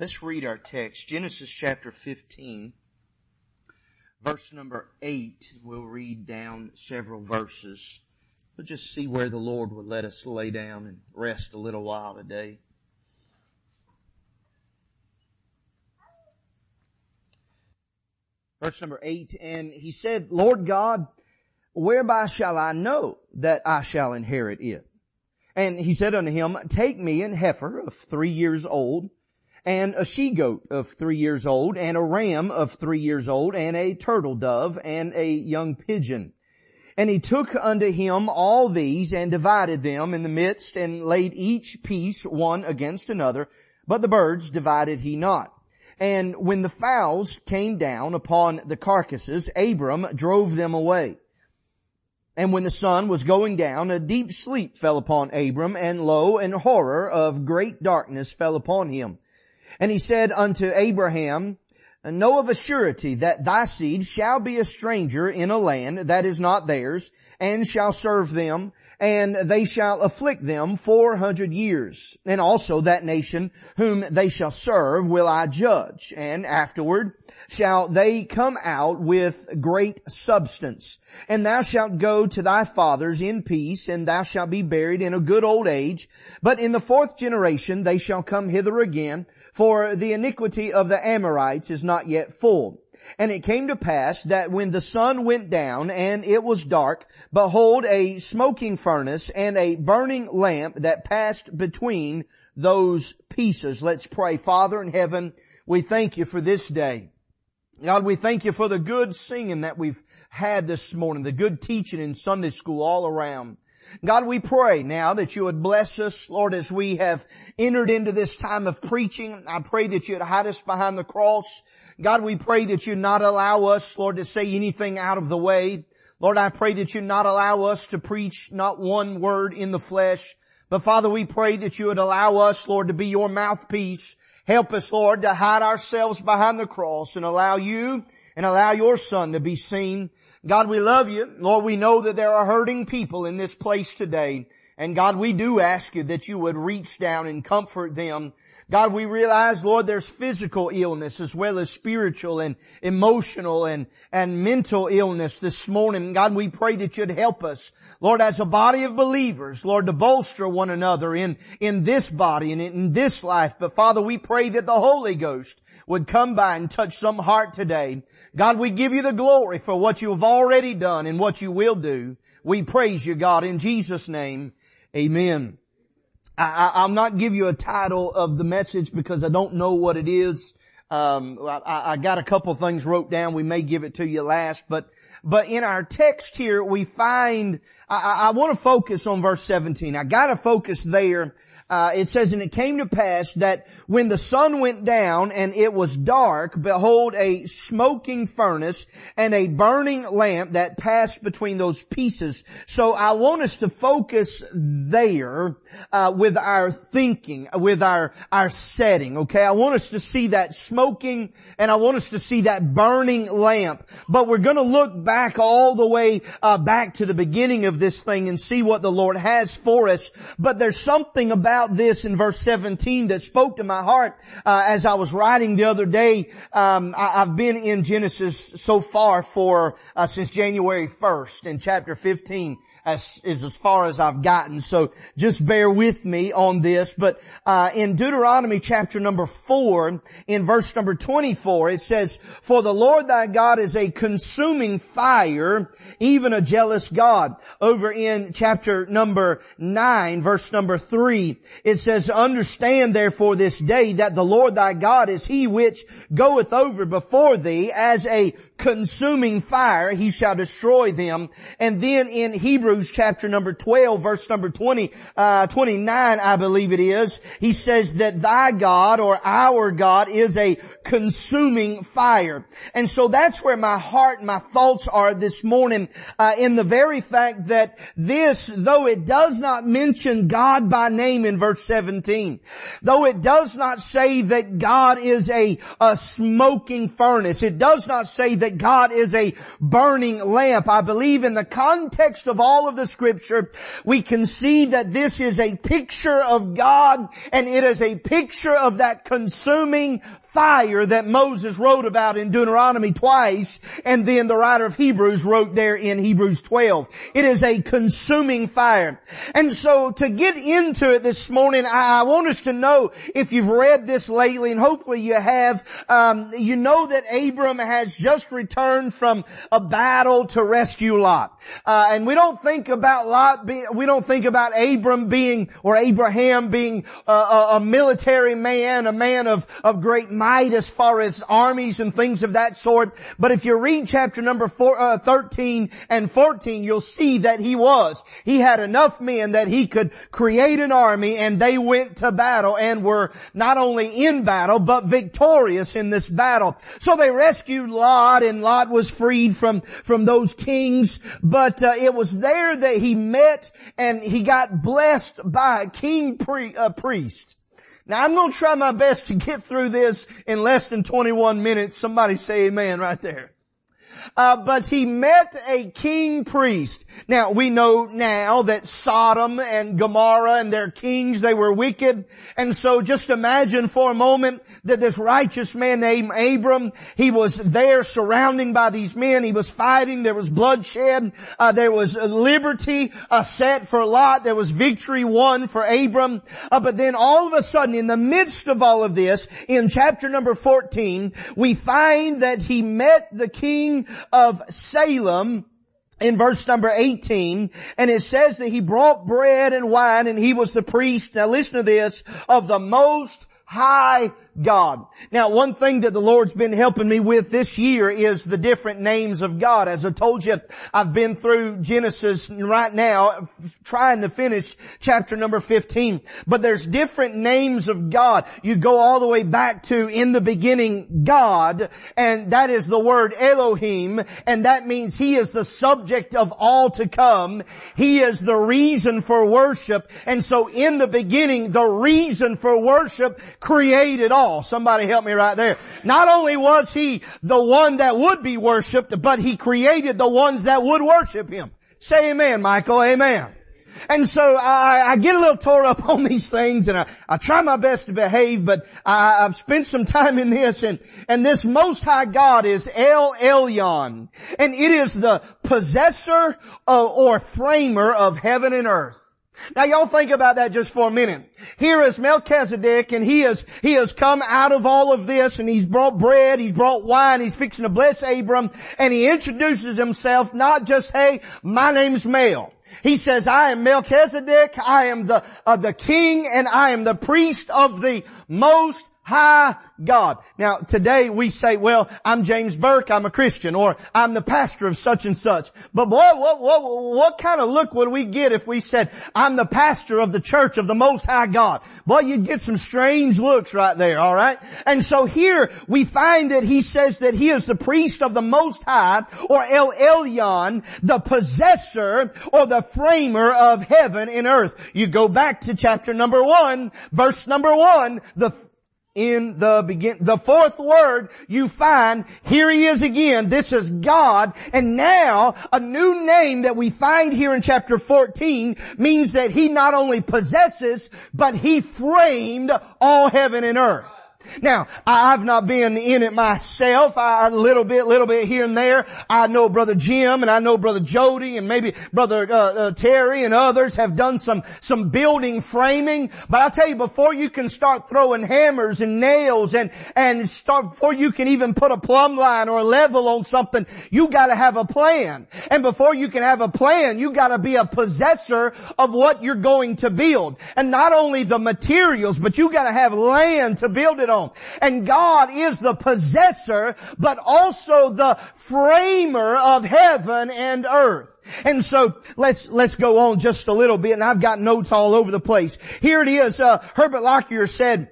Let's read our text. Genesis chapter 15, verse number 8. We'll read down several verses. We'll just see where the Lord will let us lay down and rest a little while today. Verse number 8, and he said, Lord God, whereby shall I know that I shall inherit it? And he said unto him, take me an heifer of 3 years old, and a she-goat of 3 years old, and a ram of 3 years old, and a turtle dove, and a young pigeon. And he took unto him all these, and divided them in the midst, and laid each piece one against another, but the birds divided he not. And when the fowls came down upon the carcasses, Abram drove them away. And when the sun was going down, a deep sleep fell upon Abram, and lo, an horror of great darkness fell upon him. And he said unto Abraham, know of a surety that thy seed shall be a stranger in a land that is not theirs, and shall serve them, and they shall afflict them 400 years. And also that nation whom they shall serve will I judge, and afterward shall they come out with great substance. And thou shalt go to thy fathers in peace, and thou shalt be buried in a good old age. But in the fourth generation they shall come hither again, for the iniquity of the Amorites is not yet full. And it came to pass that when the sun went down and it was dark, behold, a smoking furnace and a burning lamp that passed between those pieces. Let's pray. Father in heaven, we thank you for this day. God, we thank you for the good singing that we've had this morning, the good teaching in Sunday school all around. God, we pray now that you would bless us, Lord, as we have entered into this time of preaching. I pray that you'd hide us behind the cross. God, we pray that you not allow us, Lord, to say anything out of the way. Lord, I pray that you not allow us to preach not one word in the flesh. But Father, we pray that you would allow us, Lord, to be your mouthpiece. Help us, Lord, to hide ourselves behind the cross and allow you and allow your Son to be seen. God, we love you. Lord, we know that there are hurting people in this place today. And God, we do ask you that you would reach down and comfort them. God, we realize, Lord, there's physical illness as well as spiritual and emotional and mental illness this morning. God, we pray that you'd help us, Lord, as a body of believers, Lord, to bolster one another in this body and in this life. But Father, we pray that the Holy Ghost would come by and touch some heart today. God, we give you the glory for what you have already done and what you will do. We praise you, God, in Jesus' name. Amen. I'll not give you a title of the message because I don't know what it is. I got a couple things wrote down. We may give it to you last, but in our text here we find, I want to focus on verse 17. I got to focus there. It says, and it came to pass that when the sun went down and it was dark, behold, a smoking furnace and a burning lamp that passed between those pieces. So I want us to focus there with our thinking, with our setting, okay? I want us to see that smoking and I want us to see that burning lamp. But we're going to look back all the way back to the beginning of this thing and see what the Lord has for us. But there's something about this in verse 17 that spoke to my heart as I was writing the other day. I've been in Genesis so far for since January 1st, and chapter 15 is as far as I've gotten. So just bear with me on this. But in Deuteronomy chapter number 4, in verse number 24, it says, for the Lord thy God is a consuming fire, even a jealous God. Over in chapter number 9, verse number 3, it says, understand therefore this day that the Lord thy God is he which goeth over before thee as a consuming fire, he shall destroy them. And then in Hebrews chapter number 12, verse number 29, I believe it is, he says that thy God or our God is a consuming fire. And so that's where my heart and my thoughts are this morning, in the very fact that this, though it does not mention God by name in verse 17, though it does not say that God is a smoking furnace, it does not say that that God is a burning lamp. I believe in the context of all of the Scripture, we can see that this is a picture of God, and it is a picture of that consuming fire that Moses wrote about in Deuteronomy twice, and then the writer of Hebrews wrote there in Hebrews 12. It is a consuming fire. And so to get into it this morning, I want us to know, if you've read this lately, and hopefully you have, you know that Abram has just returned from a battle to rescue Lot. And we don't think about Abram being, or Abraham being a military man, a man of great might, as far as armies and things of that sort. But if you read chapter number 13 and 14, you'll see that he had enough men that he could create an army, and they went to battle and were not only in battle, but victorious in this battle. So they rescued Lot, and Lot was freed from those kings. But it was there that he met and he got blessed by a priest. Now, I'm going to try my best to get through this in less than 21 minutes. Somebody say amen right there. But he met a king priest. Now, we know now that Sodom and Gomorrah and their kings, they were wicked. And so just imagine for a moment that this righteous man named Abram, he was there surrounding by these men. He was fighting. There was bloodshed. There was liberty set for Lot. There was victory won for Abram. But then all of a sudden, in the midst of all of this, in chapter number 14, we find that he met the king of Salem in verse number 18, and it says that he brought bread and wine, and he was the priest, now listen to this, of the Most High God. Now, one thing that the Lord's been helping me with this year is the different names of God. As I told you, I've been through Genesis right now, trying to finish chapter number 15. But there's different names of God. You go all the way back to, in the beginning, God, and that is the word Elohim, and that means He is the subject of all to come. He is the reason for worship. And so in the beginning, the reason for worship created all. Somebody help me right there. Not only was He the one that would be worshipped, but He created the ones that would worship Him. Say amen, Michael. Amen. And so I get a little tore up on these things, and I try my best to behave, but I've spent some time in this, and this Most High God is El Elyon, and it is the possessor or framer of heaven and earth. Now y'all think about that just for a minute. Here is Melchizedek, and he has come out of all of this, and he's brought bread, he's brought wine, he's fixing to bless Abram, and he introduces himself, not just, hey, my name's Mel. He says, I am Melchizedek, I am the king, and I am the priest of the Most High God. Now, today we say, well, I'm James Burke, I'm a Christian, or I'm the pastor of such and such. But boy, what kind of look would we get if we said, I'm the pastor of the Church of the Most High God? Boy, you'd get some strange looks right there, all right? And so here we find that he says that he is the priest of the Most High, or El Elyon, the possessor or the framer of heaven and earth. You go back to chapter number 1, verse number 1, in the beginning, the fourth word, you find, here He is again. This is God. And now, a new name that we find here in chapter 14 means that He not only possesses, but He framed all heaven and earth. Now, I've not been in it myself. A little bit here and there. I know Brother Jim, and I know Brother Jody, and maybe Brother Terry and others have done some building framing. But I'll tell you, before you can start throwing hammers and nails and start, before you can even put a plumb line or a level on something, you gotta have a plan. And before you can have a plan, you gotta be a possessor of what you're going to build. And not only the materials, but you gotta have land to build it on. And God is the possessor, but also the framer of heaven and earth. And so let's go on just a little bit, and I've got notes all over the place. Here it is. Herbert Lockyer said,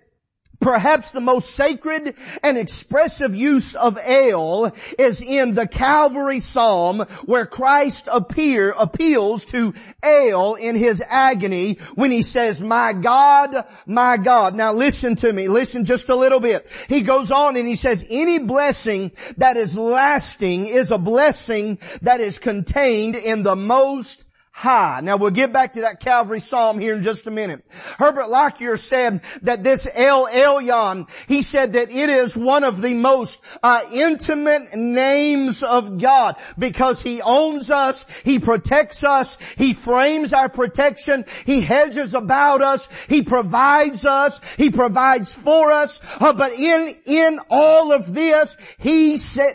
Perhaps the most sacred and expressive use of El is in the Calvary Psalm where Christ appeals to El in his agony when he says, "My God, my God." Now listen to me. Listen just a little bit. He goes on and he says, any blessing that is lasting is a blessing that is contained in the Most High. Now we'll get back to that Calvary Psalm here in just a minute. Herbert Lockyer said that this El Elyon, he said that it is one of the most intimate names of God because He owns us, He protects us, He frames our protection, He hedges about us, He provides us, He provides for us. But in all of this, He said,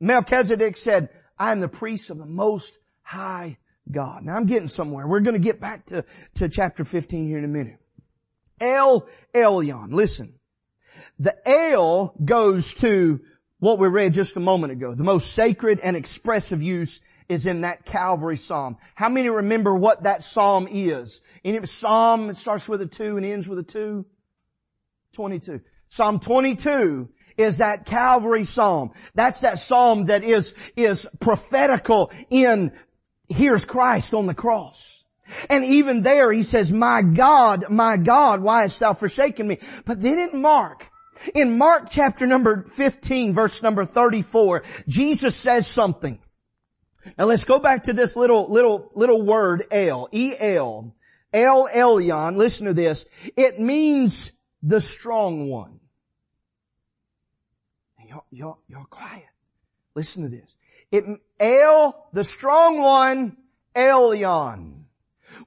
Melchizedek said, "I am the priest of the Most High God." Now I'm getting somewhere. We're going to get back to chapter 15 here in a minute. El Elyon. Listen. The El goes to what we read just a moment ago. The most sacred and expressive use is in that Calvary Psalm. How many remember what that Psalm is? Any Psalm, it starts with a 2 and ends with a 2? 22. Psalm 22. Is that Calvary Psalm. That's that Psalm that is prophetical in here's Christ on the cross. And even there he says, my God, why hast thou forsaken me? But then in Mark chapter number 15, verse number 34, Jesus says something. Now let's go back to this little word, El, E-L, El Elyon. Listen to this. It means the strong one. Y'all quiet. Listen to this. El, the strong one, Elyon.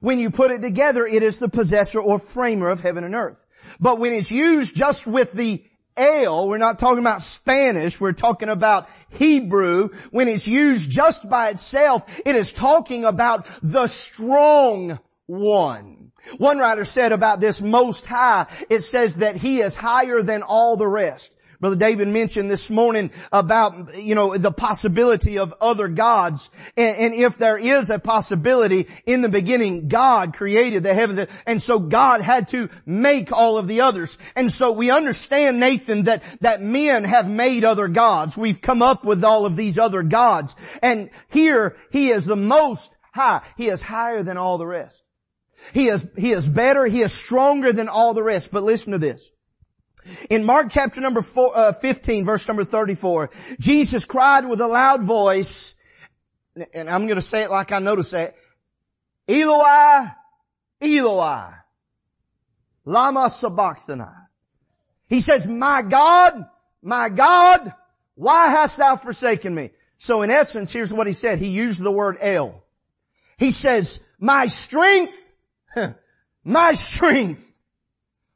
When you put it together, it is the possessor or framer of heaven and earth. But when it's used just with the El, we're not talking about Spanish, we're talking about Hebrew. When it's used just by itself, it is talking about the strong one. One writer said about this Most High, it says that He is higher than all the rest. Brother David mentioned this morning about, the possibility of other gods. And if there is a possibility, in the beginning, God created the heavens. And so God had to make all of the others. And so we understand, Nathan, that men have made other gods. We've come up with all of these other gods. And here, He is the Most High. He is higher than all the rest. He is better. He is stronger than all the rest. But listen to this. In Mark chapter number 15, verse number 34, Jesus cried with a loud voice, and I'm going to say it like I know to say it, "Eloi, Eloi, lama sabachthani." He says, my God, why hast thou forsaken me?" So in essence, here's what He said. He used the word El. He says, my strength,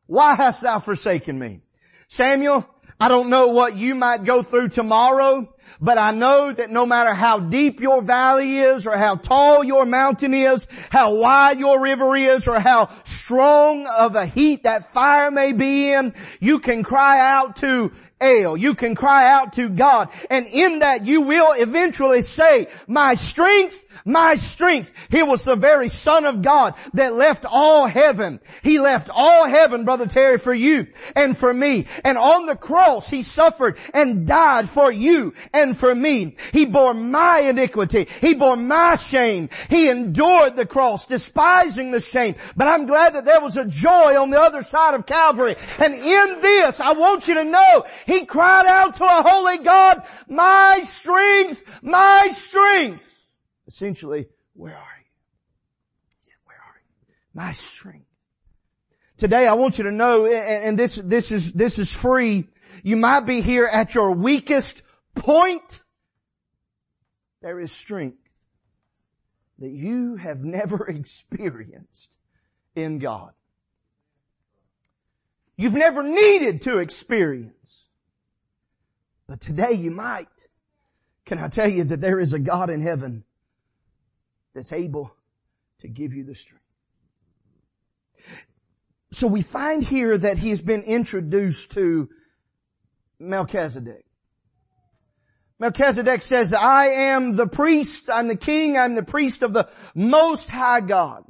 why hast thou forsaken me?" Samuel, I don't know what you might go through tomorrow, but I know that no matter how deep your valley is, or how tall your mountain is, how wide your river is, or how strong of a heat that fire may be in, you can cry out to El. You can cry out to God. And in that you will eventually say, "My strength, my strength." Here was the very Son of God that left all heaven. He left all heaven, Brother Terry, for you and for me. And on the cross He suffered and died for you and for me. He bore my iniquity. He bore my shame. He endured the cross, despising the shame. But I'm glad that there was a joy on the other side of Calvary. And in this, I want you to know, He cried out to a holy God, "My strength, my strength." Essentially, where are you? He said, "Where are you?" My strength. Today I want you to know, and this is free, you might be here at your weakest point. There is strength that you have never experienced in God. You've never needed to experience. But today you might. Can I tell you that there is a God in heaven that's able to give you the strength? So we find here that he's been introduced to Melchizedek. Melchizedek says, "I am the priest, I'm the king, I'm the priest of the Most High God."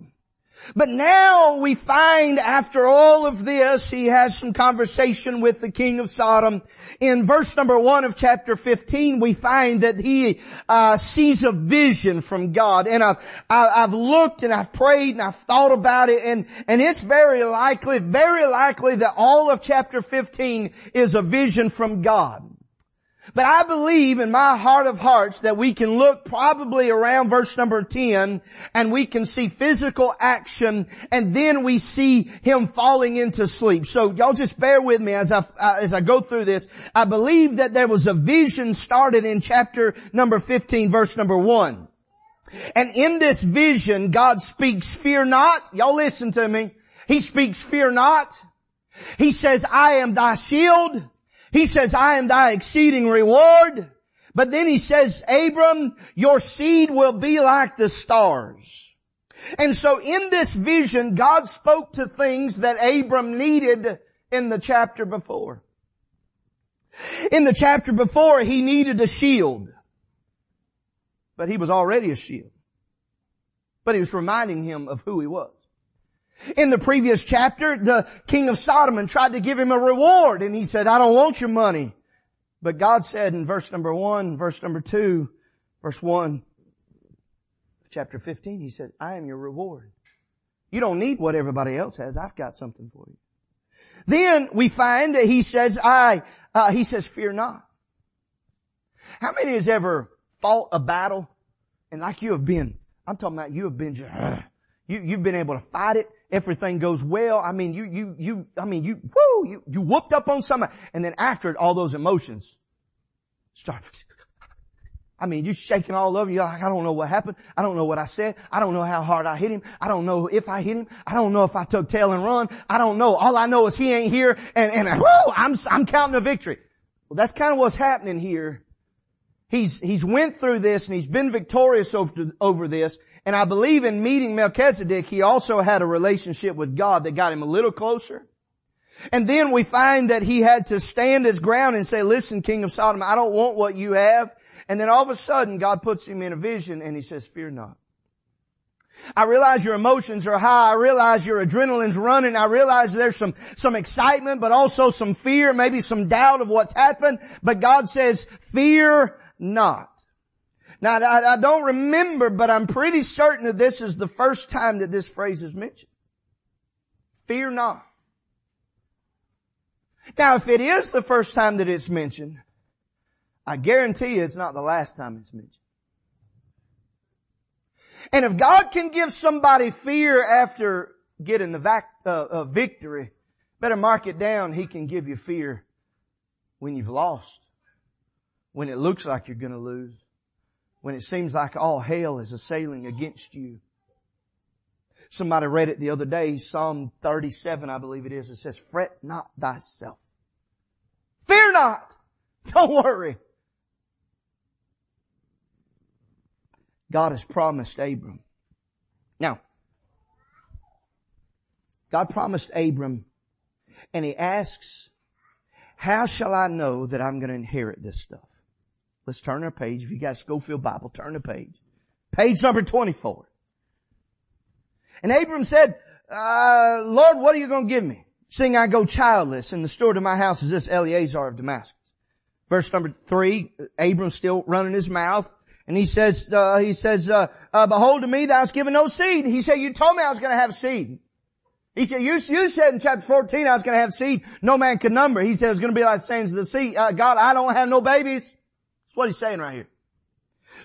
But now we find after all of this, he has some conversation with the king of Sodom. In verse number 1 of chapter 15, we find that he sees a vision from God. And I've looked and I've prayed and I've thought about it. And it's very likely that all of chapter 15 is a vision from God. But I believe in my heart of hearts that we can look probably around verse number 10 and we can see physical action, and then we see him falling into sleep. So y'all just bear with me as I go through this. I believe that there was a vision started in chapter number 15, verse number 1. And in this vision, God speaks, "Fear not." Y'all listen to me. He speaks, "Fear not." He says, "I am thy shield." He says, "I am thy exceeding reward." But then he says, "Abram, your seed will be like the stars." And so in this vision, God spoke to things that Abram needed in the chapter before. In the chapter before, he needed a shield. But he was already a shield. But he was reminding him of who he was. In the previous chapter, the king of Sodom tried to give him a reward, and he said, "I don't want your money." But God said in verse number 1, verse number 2, verse 1, chapter 15, he said, "I am your reward. You don't need what everybody else has. I've got something for you." Then we find that he says, he says, "Fear not." How many has ever fought a battle? And like you have been, I'm talking about you have been just, you've been able to fight it. Everything goes well. I mean, you whooped up on somebody. And then after it, all those emotions start. I mean, you're shaking all over. You're like, "I don't know what happened. I don't know what I said. I don't know how hard I hit him. I don't know if I hit him. I don't know if I took tail and run. I don't know. All I know is he ain't here. I'm counting a victory." Well, that's kind of what's happening here. He's went through this and he's been victorious over this. And I believe in meeting Melchizedek, he also had a relationship with God that got him a little closer. And then we find that he had to stand his ground and say, "Listen, king of Sodom, I don't want what you have." And then all of a sudden, God puts him in a vision and he says, "Fear not. I realize your emotions are high. I realize your adrenaline's running. I realize there's some excitement, but also some fear, maybe some doubt of what's happened." But God says, "Fear not." Now, I don't remember, but I'm pretty certain that this is the first time that this phrase is mentioned. Fear not. Now, if it is the first time that it's mentioned, I guarantee you it's not the last time it's mentioned. And if God can give somebody fear after getting the victory, better mark it down, he can give you fear when you've lost, when it looks like you're going to lose, when it seems like all hell is assailing against you. Somebody read it the other day, Psalm 37, I believe it is. It says, "Fret not thyself. Fear not." Don't worry. God has promised Abram. Now, God promised Abram, and he asks, "How shall I know that I'm going to inherit this stuff?" Let's turn our page. If you got a Schofield Bible, turn the page. Page number 24. And Abram said, "Lord, what are you going to give me? Seeing I go childless, and the steward of my house is this Eleazar of Damascus." Verse number 3, Abram's still running his mouth. And he says, "Behold, to me thou hast given no seed." He said, "You told me I was going to have seed." He said, you said in chapter 14 I was going to have seed no man could number." He said, "It's going to be like the sands of the sea." God, I don't have no babies. What he's saying right here.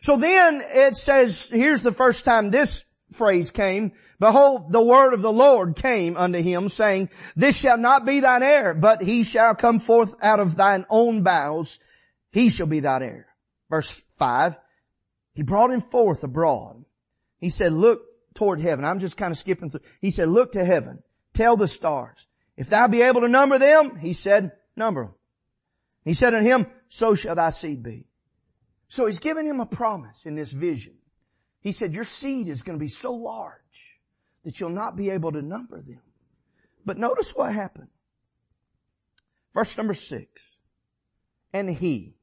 So then it says, here's the first time this phrase came. "Behold, the word of the Lord came unto him, saying, This shall not be thine heir, but he shall come forth out of thine own bowels. He shall be thine heir." Verse 5, he brought him forth abroad. He said, "Look toward heaven." I'm just kind of skipping through. He said, "Look to heaven. Tell the stars. If thou be able to number them," he said, "number them." He said unto him, "So shall thy seed be." So he's giving him a promise in this vision. He said, "Your seed is going to be so large that you'll not be able to number them." But notice what happened. Verse number 6. And he.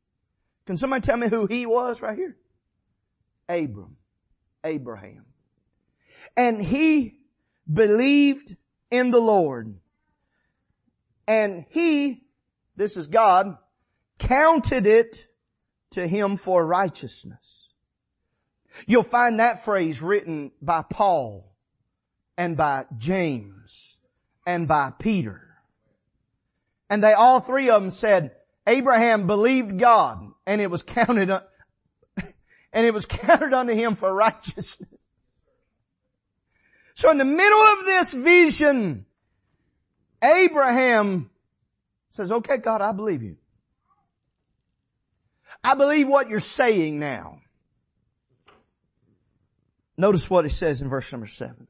Can somebody tell me who he was right here? Abraham. And he believed in the Lord. And he, this is God, counted it to him for righteousness. You'll find that phrase written by Paul and by James and by Peter. And they, all three of them, said, Abraham believed God and it was counted unto him for righteousness. So in the middle of this vision, Abraham says, okay, God, I believe you. I believe what you're saying now. Notice what it says in verse number 7.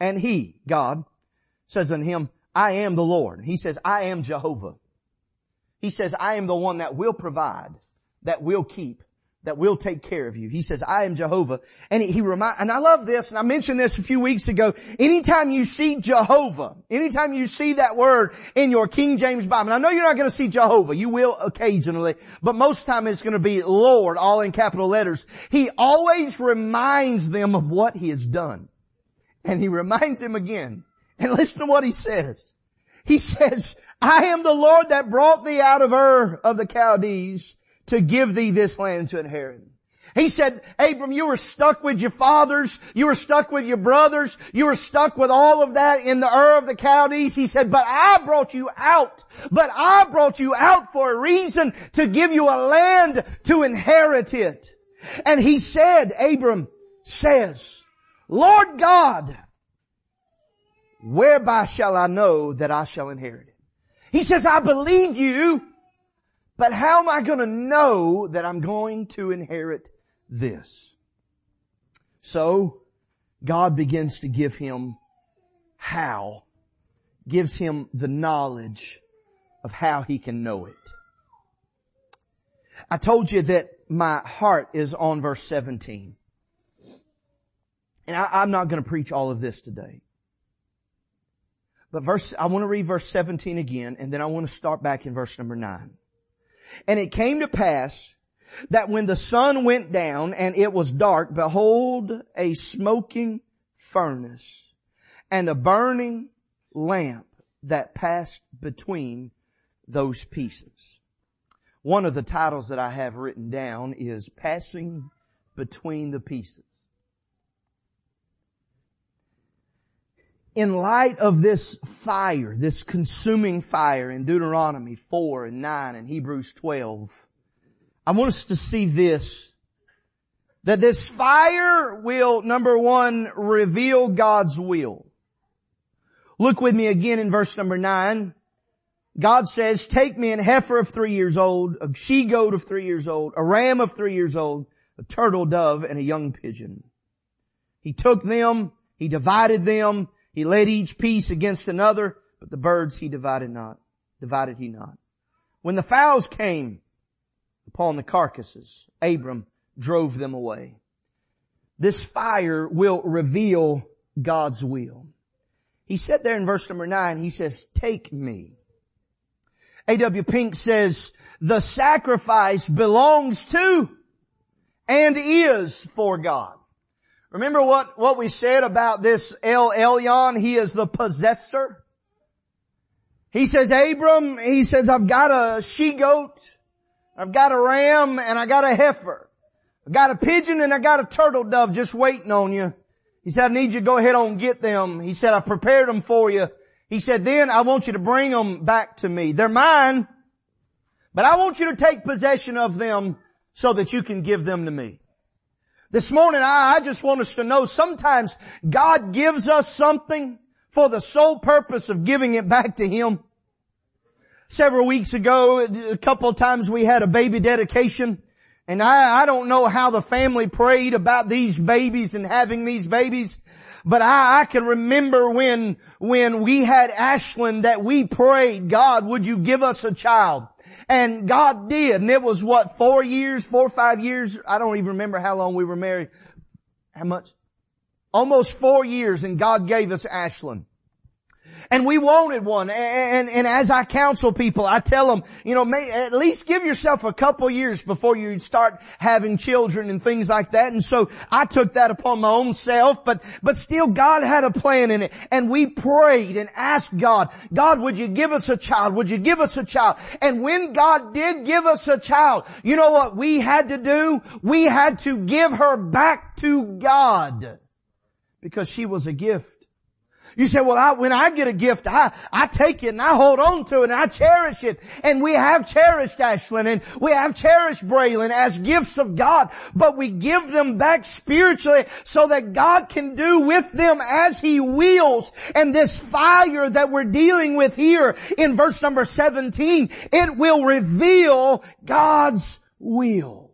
And he, God, says unto him, I am the Lord. He says, I am Jehovah. He says, I am the one that will provide, that will keep, that will take care of you. He says, I am Jehovah. And and I love this, and I mentioned this a few weeks ago. Anytime you see Jehovah, anytime you see that word in your King James Bible, and I know you're not going to see Jehovah, you will occasionally, but most of the time it's going to be Lord, all in capital letters. He always reminds them of what he has done. And he reminds them again. And listen to what he says. He says, I am the Lord that brought thee out of Ur of the Chaldees to give thee this land to inherit. He said, Abram, you were stuck with your fathers. You were stuck with your brothers. You were stuck with all of that in the Ur of the Chaldees. He said, but I brought you out. But I brought you out for a reason, to give you a land to inherit it. And he said, Abram says, Lord God, whereby shall I know that I shall inherit it? He says, I believe you, but how am I going to know that I'm going to inherit this? So God begins to give him how, gives him the knowledge of how he can know it. I told you that my heart is on verse 17. And I'm not going to preach all of this today. But I want to read verse 17 again, and then I want to start back in verse number 9. And it came to pass that when the sun went down and it was dark, behold, a smoking furnace and a burning lamp that passed between those pieces. One of the titles that I have written down is Passing Between the Pieces. In light of this fire, this consuming fire in Deuteronomy 4 and 9 and Hebrews 12, I want us to see this, that this fire will, number one, reveal God's will. Look with me again in verse number 9. God says, take me an heifer of 3 years old, a she-goat of 3 years old, a ram of 3 years old, a turtle dove, and a young pigeon. He took them, he divided them, he laid each piece against another, but the birds he divided he not. When the fowls came upon the carcasses, Abram drove them away. This fire will reveal God's will. He said there in verse number 9, he says, take me. A.W. Pink says, the sacrifice belongs to and is for God. Remember what we said about this El Elyon? He is the possessor. He says, Abram, he says, I've got a she-goat, I've got a ram, and I got a heifer. I've got a pigeon and I got a turtle dove just waiting on you. He said, I need you to go ahead on and get them. He said, I prepared them for you. He said, then I want you to bring them back to me. They're mine, but I want you to take possession of them so that you can give them to me. This morning, I just want us to know sometimes God gives us something for the sole purpose of giving it back to Him. Several weeks ago, a couple of times we had a baby dedication, and I don't know how the family prayed about these babies and having these babies, but I can remember when we had Ashland that we prayed, God, would you give us a child? And God did. And it was 4 or 5 years. I don't even remember how long we were married. How much? Almost 4 years, and God gave us Ashlyn. and we wanted one. And as I counsel people, I tell them, you know, at least give yourself a couple years before you start having children and things like that. And so I took that upon my own self, but still God had a plan in it. And we prayed and asked God, would you give us a child? Would you give us a child? And when God did give us a child, you know what we had to do? We had to give her back to God, because she was a gift. You say, well, when I get a gift, I take it and I hold on to it and I cherish it. And we have cherished Ashlyn and we have cherished Braylon as gifts of God, but we give them back spiritually so that God can do with them as He wills. And this fire that we're dealing with here in verse number 17, it will reveal God's will.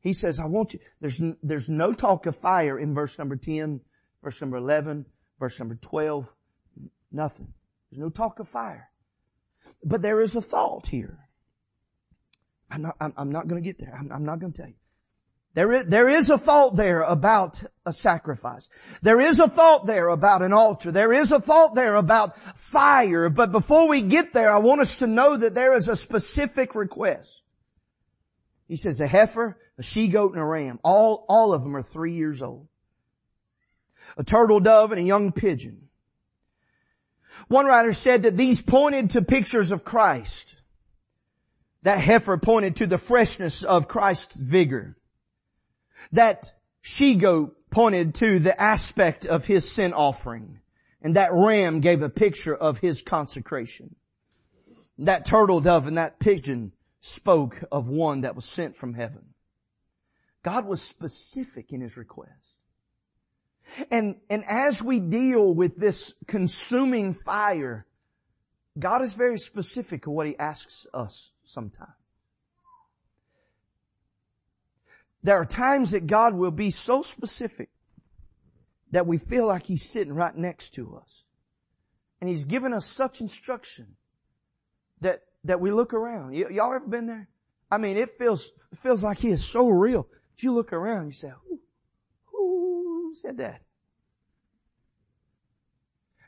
He says, I want you. There's no talk of fire in verse number 10, verse number 11, verse number 12, nothing. There's no talk of fire. But there is a thought here. I'm not going to get there. I'm not going to tell you. There is a thought there about a sacrifice. There is a thought there about an altar. There is a thought there about fire. But before we get there, I want us to know that there is a specific request. He says a heifer, a she-goat, and a ram. All of them are 3 years old. A turtle dove and a young pigeon. One writer said that these pointed to pictures of Christ. That heifer pointed to the freshness of Christ's vigor. That she-goat pointed to the aspect of His sin offering. And that ram gave a picture of His consecration. That turtle dove and that pigeon spoke of one that was sent from heaven. God was specific in His request. And as we deal with this consuming fire, God is very specific of what He asks us sometimes. There are times that God will be so specific that we feel like He's sitting right next to us. And He's given us such instruction that we look around. Y'all ever been there? I mean, it feels like He is so real. But you look around and you say, who said that?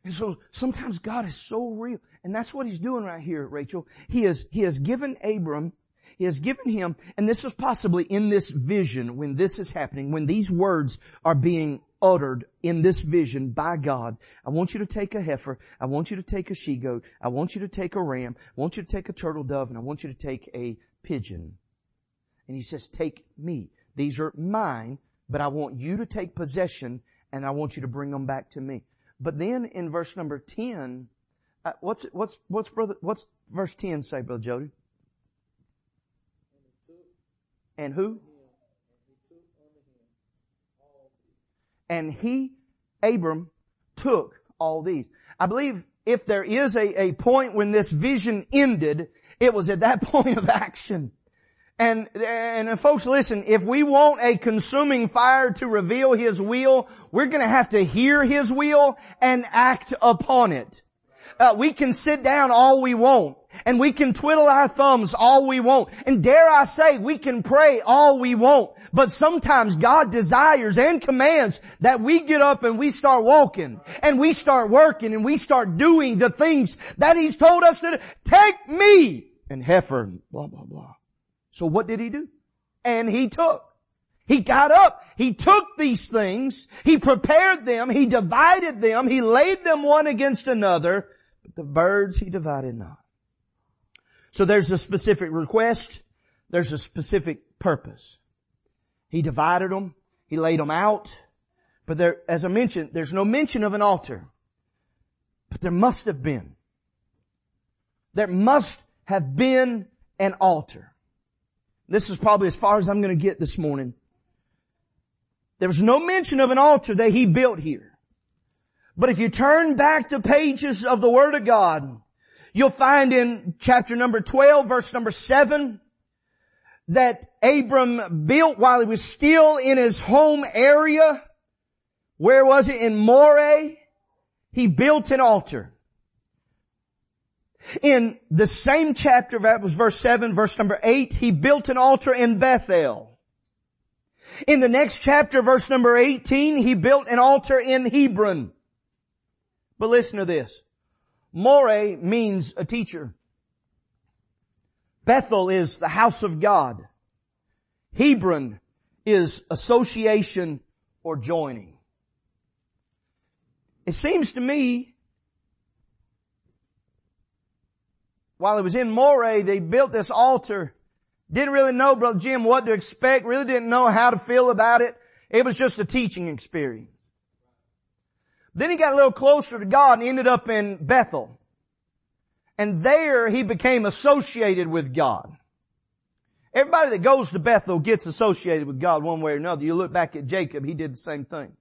And so sometimes God is so real. And that's what He's doing right here, Rachel. He has given Abram, He has given him, and this is possibly in this vision when this is happening, when these words are being uttered in this vision by God. I want you to take a heifer. I want you to take a she-goat. I want you to take a ram. I want you to take a turtle dove, and I want you to take a pigeon. And He says, take me. These are mine. But I want you to take possession, and I want you to bring them back to me. But then in verse number 10, what's verse 10 say, Brother Jody? And who? And he, Abram, took all these. I believe if there is a point when this vision ended, it was at that point of action. And folks, listen, if we want a consuming fire to reveal His will, we're going to have to hear His will and act upon it. We can sit down all we want, and we can twiddle our thumbs all we want, and dare I say, we can pray all we want. But sometimes God desires and commands that we get up and we start walking, and we start working, and we start doing the things that He's told us to do. Take me and heifer and blah, blah, blah. So what did he do? And he took. He got up. He took these things. He prepared them. He divided them. He laid them one against another. But the birds he divided not. So there's a specific request. There's a specific purpose. He divided them. He laid them out. But there, as I mentioned, there's no mention of an altar. But there must have been. There must have been an altar. This is probably as far as I'm going to get this morning. There was no mention of an altar that he built here. But if you turn back the pages of the Word of God, you'll find in chapter number 12, verse number 7, that Abram built while he was still in his home area. Where was it? In Moreh. He built an altar. In the same chapter, that was verse 7, verse number 8, he built an altar in Bethel. In the next chapter, verse number 18, he built an altar in Hebron. But listen to this. Moreh means a teacher. Bethel is the house of God. Hebron is association or joining. It seems to me, while it was in Moreh, they built this altar. Didn't really know, Brother Jim, what to expect. Really didn't know how to feel about it. It was just a teaching experience. Then he got a little closer to God and ended up in Bethel. And there he became associated with God. Everybody that goes to Bethel gets associated with God one way or another. You look back at Jacob, he did the same thing.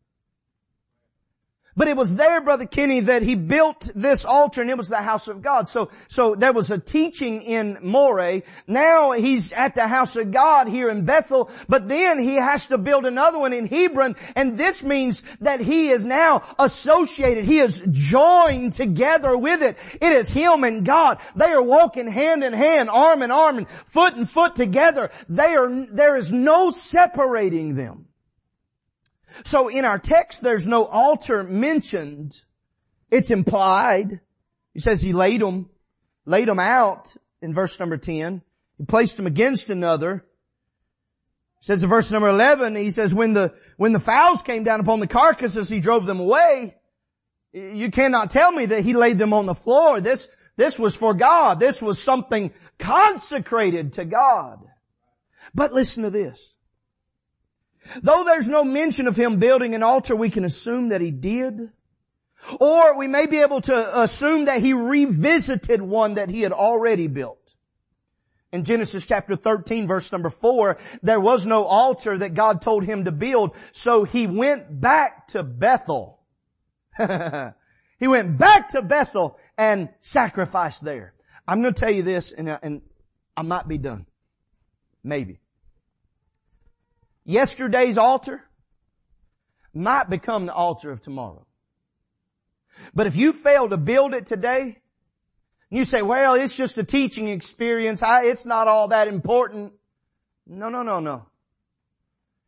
But it was there, Brother Kenny, that he built this altar, and it was the house of God. So there was a teaching in Moreh. Now he's at the house of God here in Bethel, but then he has to build another one in Hebron, and this means that he is now associated. He is joined together with it. It is him and God. They are walking hand in hand, arm in arm, and foot in foot together. There is no separating them. So in our text, there's no altar mentioned. It's implied. He says he laid them out in verse number 10. He placed them against another. He says in verse number 11, he says, when the fowls came down upon the carcasses, he drove them away. You cannot tell me that he laid them on the floor. This was for God. This was something consecrated to God. But listen to this. Though there's no mention of him building an altar, we can assume that he did. Or we may be able to assume that he revisited one that he had already built. In Genesis chapter 13, verse number 4, there was no altar that God told him to build, so he went back to Bethel. He went back to Bethel and sacrificed there. I'm going to tell you this, and I might be done. Maybe. Yesterday's altar might become the altar of tomorrow. But if you fail to build it today, you say, well, it's just a teaching experience. It's not all that important. No.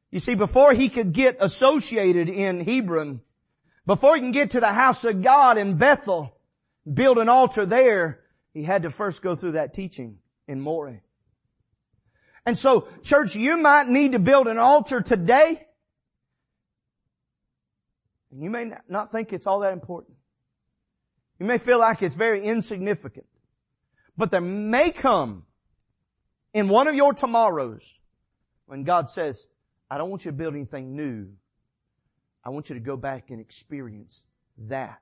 You see, before he could get associated in Hebron, before he can get to the house of God in Bethel, build an altar there, he had to first go through that teaching in Moreh. And so, church, you might need to build an altar today. And you may not think it's all that important. You may feel like it's very insignificant. But there may come in one of your tomorrows when God says, I don't want you to build anything new. I want you to go back and experience that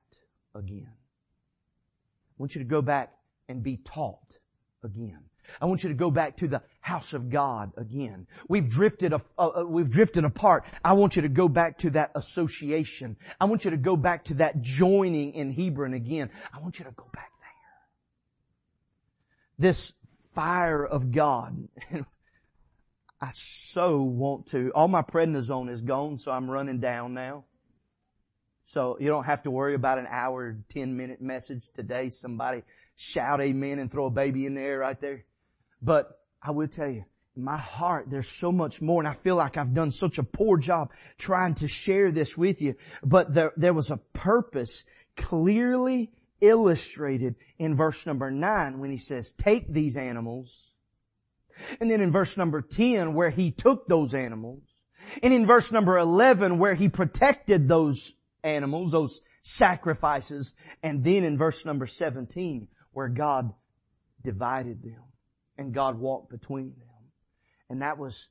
again. I want you to go back and be taught again. I want you to go back to the house of God again. We've drifted apart. I want you to go back to that association. I want you to go back to that joining in Hebron again. I want you to go back there. This fire of God. I so want to. All my prednisone is gone, so I'm running down now. So you don't have to worry about an hour, 10-minute message today. Somebody shout amen and throw a baby in the air right there. But I will tell you, in my heart, there's so much more, and I feel like I've done such a poor job trying to share this with you. But there was a purpose clearly illustrated in verse number 9 when he says, take these animals. And then in verse number 10 where he took those animals. And in verse number 11 where he protected those animals, those sacrifices. And then in verse number 17 where God divided them. And God walked between them. And that was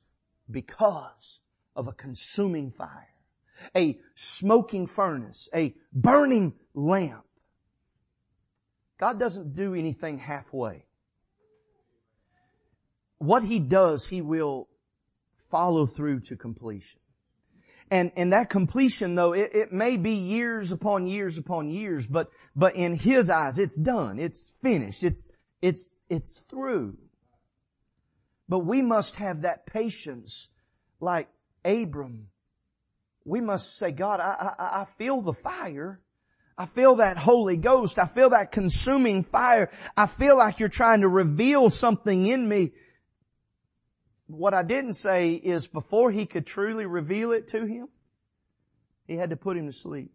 because of a consuming fire, a smoking furnace, a burning lamp. God doesn't do anything halfway. What He does, He will follow through to completion. And that completion, though, it may be years upon years upon years, but in His eyes, it's done. It's finished. It's through. But we must have that patience like Abram. We must say, God, I feel the fire. I feel that Holy Ghost. I feel that consuming fire. I feel like You're trying to reveal something in me. What I didn't say is before he could truly reveal it to him, he had to put him to sleep.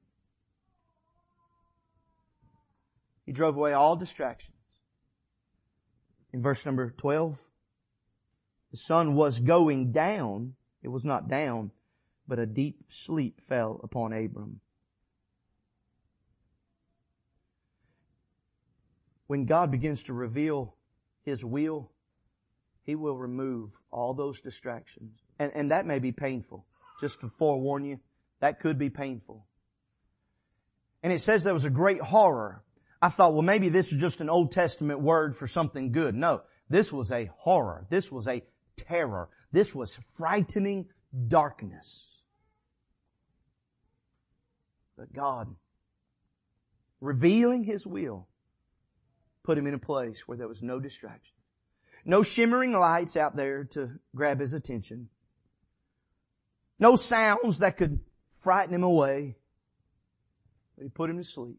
He drove away all distractions. In verse number 12, the sun was going down. It was not down, but a deep sleep fell upon Abram. When God begins to reveal His will, He will remove all those distractions. And that may be painful. Just to forewarn you, that could be painful. And it says there was a great horror. I thought, well, maybe this is just an Old Testament word for something good. No, this was a horror. This was a terror. This was frightening darkness. But God, revealing His will, put him in a place where there was no distraction. No shimmering lights out there to grab his attention. No sounds that could frighten him away. But he put him to sleep.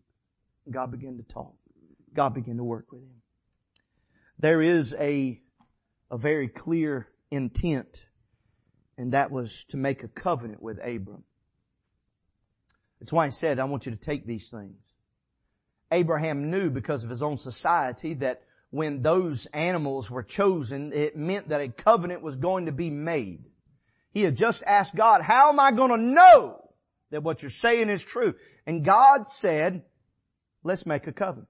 And God began to talk. God began to work with him. There is a very clear intent, and that was to make a covenant with Abram. That's why he said, I want you to take these things. Abraham knew because of his own society that when those animals were chosen, it meant that a covenant was going to be made. He had just asked God, how am I going to know that what you're saying is true? And God said, let's make a covenant.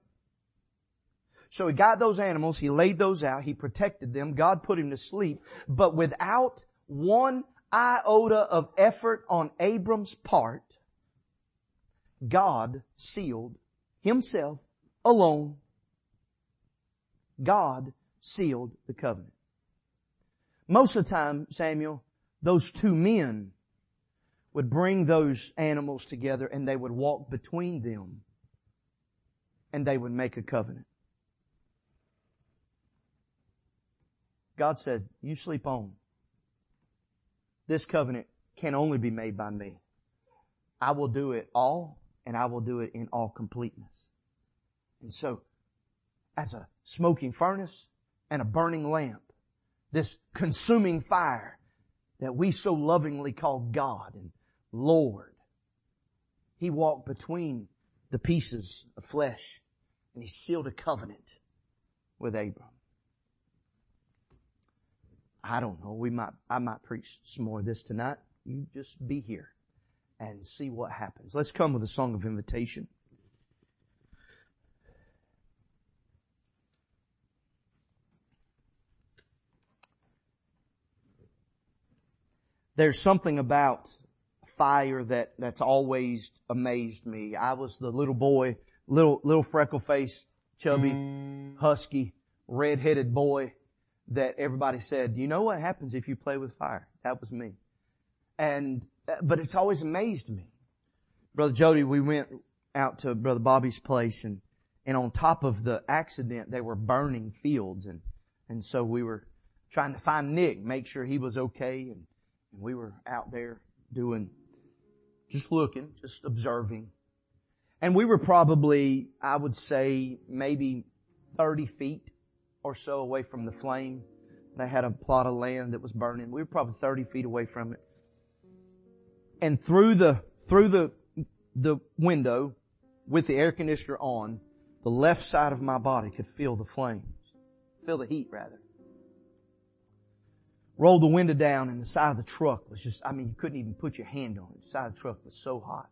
So he got those animals, he laid those out, he protected them, God put him to sleep, but without one iota of effort on Abram's part, God sealed Himself alone. God sealed the covenant. Most of the time, Samuel, those two men would bring those animals together and they would walk between them and they would make a covenant. God said, you sleep on. This covenant can only be made by me. I will do it all. And I will do it in all completeness. And so, as a smoking furnace and a burning lamp, this consuming fire that we so lovingly call God and Lord, He walked between the pieces of flesh and He sealed a covenant with Abram. I don't know, I might preach some more of this tonight. You just be here and see what happens. Let's come with a song of invitation. There's something about fire that's always amazed me. I was the little boy, little freckle-faced, chubby, husky, red-headed boy that everybody said, you know what happens if you play with fire? That was me. But it's always amazed me. Brother Jody, we went out to Brother Bobby's place and on top of the accident, they were burning fields. And so we were trying to find Nick, make sure he was okay. And we were out there just looking, just observing. And we were probably, I would say, maybe 30 feet or so away from the flame. They had a plot of land that was burning. We were probably 30 feet away from it. And through the window with the air conditioner on, the left side of my body could feel the flames. Feel the heat, rather. Rolled the window down and the side of the truck was just, you couldn't even put your hand on it. The side of the truck was so hot.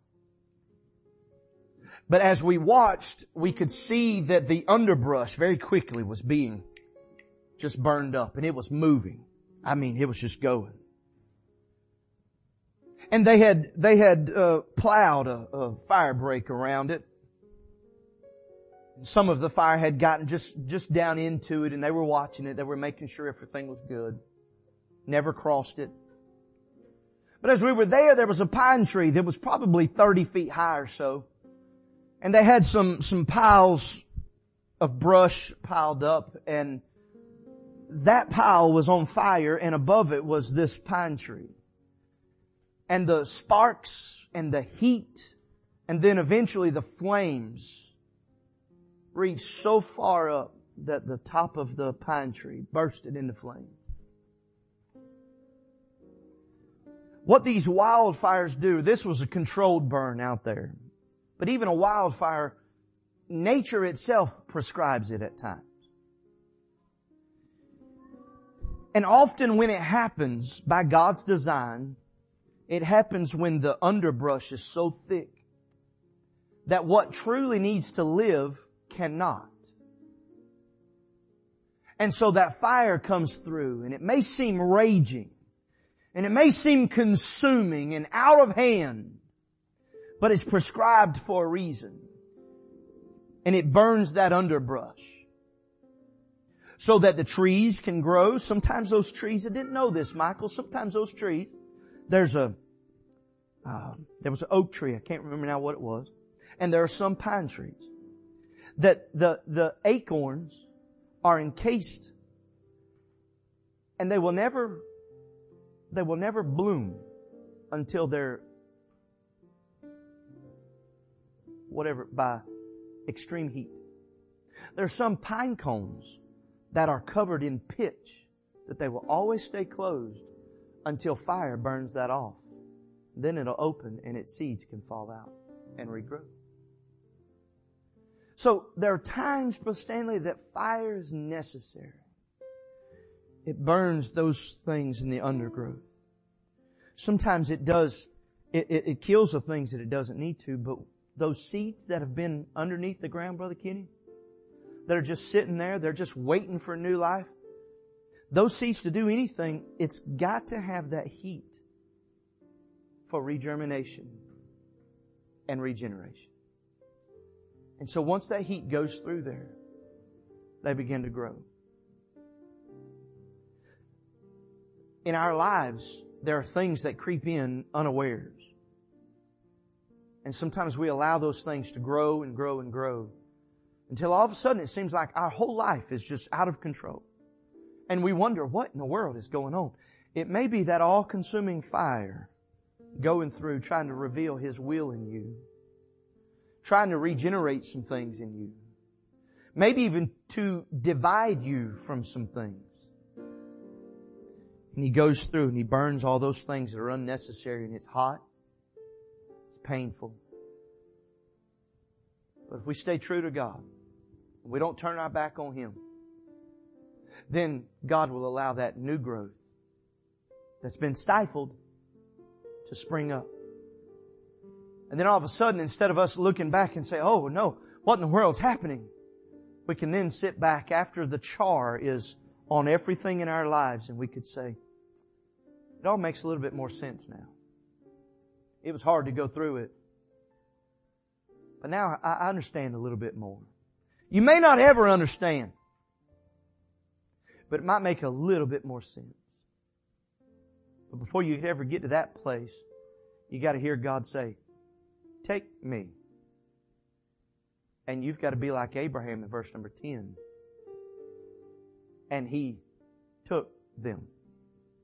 But as we watched, we could see that the underbrush very quickly was being just burned up and it was moving. It was just going. And they had plowed a fire break around it. Some of the fire had gotten just down into it, and they were watching it. They were making sure everything was good. Never crossed it. But as we were there, there was a pine tree that was probably 30 feet high or so. And they had some piles of brush piled up, and that pile was on fire, and above it was this pine tree. And the sparks and the heat and then eventually the flames reached so far up that the top of the pine tree bursted into flame. What these wildfires do, this was a controlled burn out there. But even a wildfire nature itself prescribes it at times. And often when it happens by God's design, it happens when the underbrush is so thick that what truly needs to live cannot. And so that fire comes through, and it may seem raging, and it may seem consuming and out of hand, but it's prescribed for a reason, and it burns that underbrush so that the trees can grow. Sometimes those trees, I didn't know this, Michael, sometimes those trees, there was an oak tree, I can't remember now what it was, and there are some pine trees that the acorns are encased, and they will never bloom until they're by extreme heat. There are some pine cones that are covered in pitch that they will always stay closed until fire burns that off. Then it'll open and its seeds can fall out and regrow. So there are times, Brother Stanley, that fire is necessary. It burns those things in the undergrowth. Sometimes it does, it kills the things that it doesn't need to, but those seeds that have been underneath the ground, Brother Kenny, that are just sitting there, they're just waiting for a new life. Those seeds, to do anything, it's got to have that heat for regermination and regeneration. And so once that heat goes through there, they begin to grow. In our lives, there are things that creep in unawares. And sometimes we allow those things to grow and grow and grow until all of a sudden it seems like our whole life is just out of control. And we wonder, what in the world is going on? It may be that all-consuming fire going through, trying to reveal His will in you, trying to regenerate some things in you, maybe even to divide you from some things. And He goes through and He burns all those things that are unnecessary, and it's hot, it's painful. But if we stay true to God, and we don't turn our back on Him, then God will allow that new growth that's been stifled to spring up. And then all of a sudden, instead of us looking back and say, oh no, what in the world's happening? We can then sit back after the char is on everything in our lives, and we could say, it all makes a little bit more sense now. It was hard to go through it, but now I understand a little bit more. You may not ever understand, but it might make a little bit more sense. But before you could ever get to that place, you got to hear God say, take me. And you've got to be like Abraham in verse number 10. And he took them.